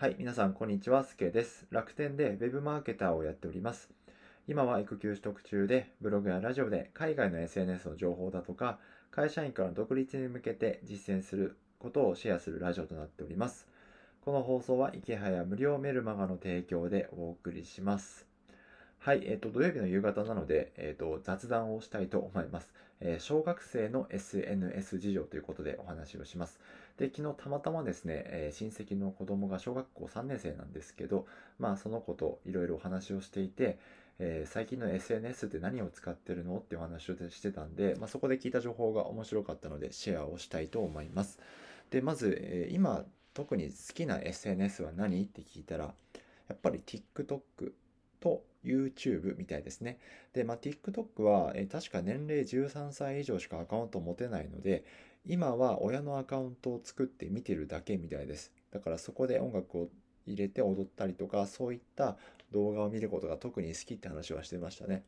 はい、皆さんこんにちは、すけです。楽天でウェブマーケターをやっております。今は育休取得中で、ブログやラジオで海外の SNS の情報だとか、会社員からの独立に向けて実践することをシェアするラジオとなっております。この放送はイケハや無料メルマガの提供でお送りします。はい、土曜日の夕方なので、雑談をしたいと思います。小学生の SNS 事情ということでお話をします。で、昨日たまたまですね、親戚の子供が小学校3年生なんですけど、まあその子といろいろお話をしていて、最近の SNS って何を使ってるのってお話をしてたんで、まあ、そこで聞いた情報が面白かったのでシェアをしたいと思います。で、まず、今特に好きな SNS は何って聞いたら、やっぱり TikTok と、YouTube みたいですね。で、まあ、TikTok は、確か年齢13歳以上しかアカウント持てないので、今は親のアカウントを作って見てるだけみたいです。だからそこで音楽を入れて踊ったりとか、そういった動画を見ることが特に好きって話はしてましたね。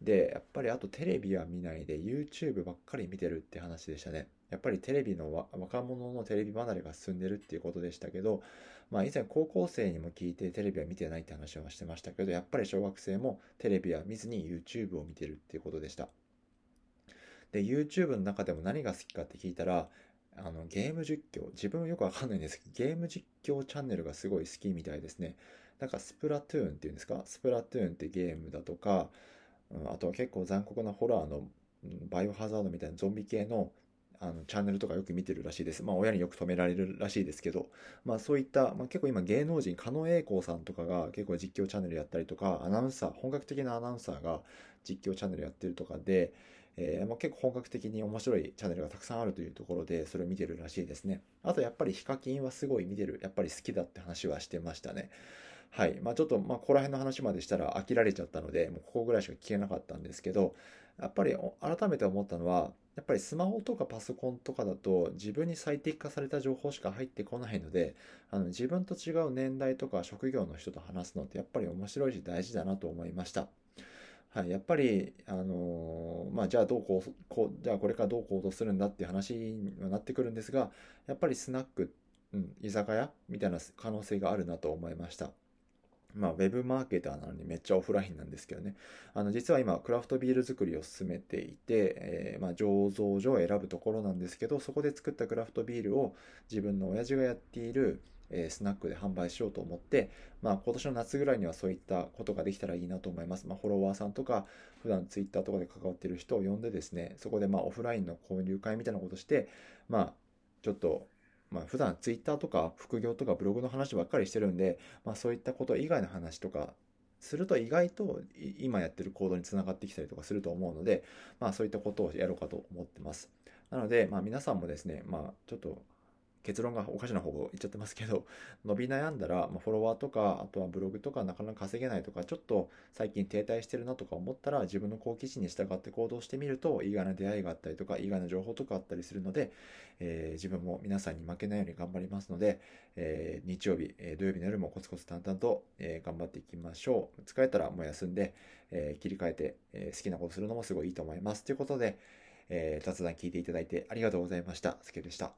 で、やっぱりあとテレビは見ないで YouTube ばっかり見てるって話でしたね。やっぱりテレビの若者のテレビ離れが進んでるっていうことでしたけど、まあ、以前高校生にも聞いてテレビは見てないって話はしてましたけど、やっぱり小学生もテレビは見ずに YouTube を見てるっていうことでした。で、YouTube の中でも何が好きかって聞いたら、ゲーム実況、自分よくわかんないんですけど、ゲーム実況チャンネルがすごい好きみたいですね。なんかスプラトゥーンっていうんですか、スプラトゥーンってゲームだとか、あとは結構残酷なホラーのバイオハザードみたいなゾンビ系のチャンネルとかよく見てるらしいです。まあ親によく止められるらしいですけど、まあそういった、まあ、結構今芸能人、狩野英孝さんとかが結構実況チャンネルやったりとか、アナウンサー、本格的なアナウンサーが実況チャンネルやってるとかで、まあ、結構本格的に面白いチャンネルがたくさんあるというところで、それを見てるらしいですね。あとやっぱりヒカキンはすごい見てる、やっぱり好きだって話はしてましたね。はい。まあちょっと、まあここら辺の話までしたら飽きられちゃったので、もうここぐらいしか聞けなかったんですけど、やっぱり改めて思ったのは、やっぱりスマホとかパソコンとかだと自分に最適化された情報しか入ってこないので、自分と違う年代とか職業の人と話すのってやっぱり面白いし大事だなと思いました。はい、やっぱり、まあ、じゃあこれからどう行動するんだっていう話にはなってくるんですが、やっぱりスナック、居酒屋みたいな可能性があるなと思いました。まあ、ウェブマーケターなのにめっちゃオフラインなんですけどね。実は今、クラフトビール作りを進めていて、まあ、醸造所を選ぶところなんですけど、そこで作ったクラフトビールを自分の親父がやっている、スナックで販売しようと思って、まあ、今年の夏ぐらいにはそういったことができたらいいなと思います。まあ、フォロワーさんとか、普段ツイッターとかで関わっている人を呼んでですね、そこでまあオフラインの交流会みたいなことして、まあ、ちょっと、まあ、普段ツイッターとか副業とかブログの話ばっかりしてるんで、まあ、そういったこと以外の話とかすると意外と今やってる行動につながってきたりとかすると思うので、まあ、そういったことをやろうかと思ってます。なので、まあ、皆さんもですね、まあ、ちょっと結論がおかしな方向いっちゃってますけど、伸び悩んだら、フォロワーとか、あとはブログとかなかなか稼げないとか、ちょっと最近停滞してるなとか思ったら、自分の好奇心に従って行動してみると、意外な出会いがあったりとか、意外な情報とかあったりするので、自分も皆さんに負けないように頑張りますので、日曜日、土曜日の夜もコツコツ淡々と、頑張っていきましょう。疲れたらもう休んで、切り替えて、好きなことするのもすごいいいと思います。ということで、雑談聞いていただいてありがとうございました。すけでした。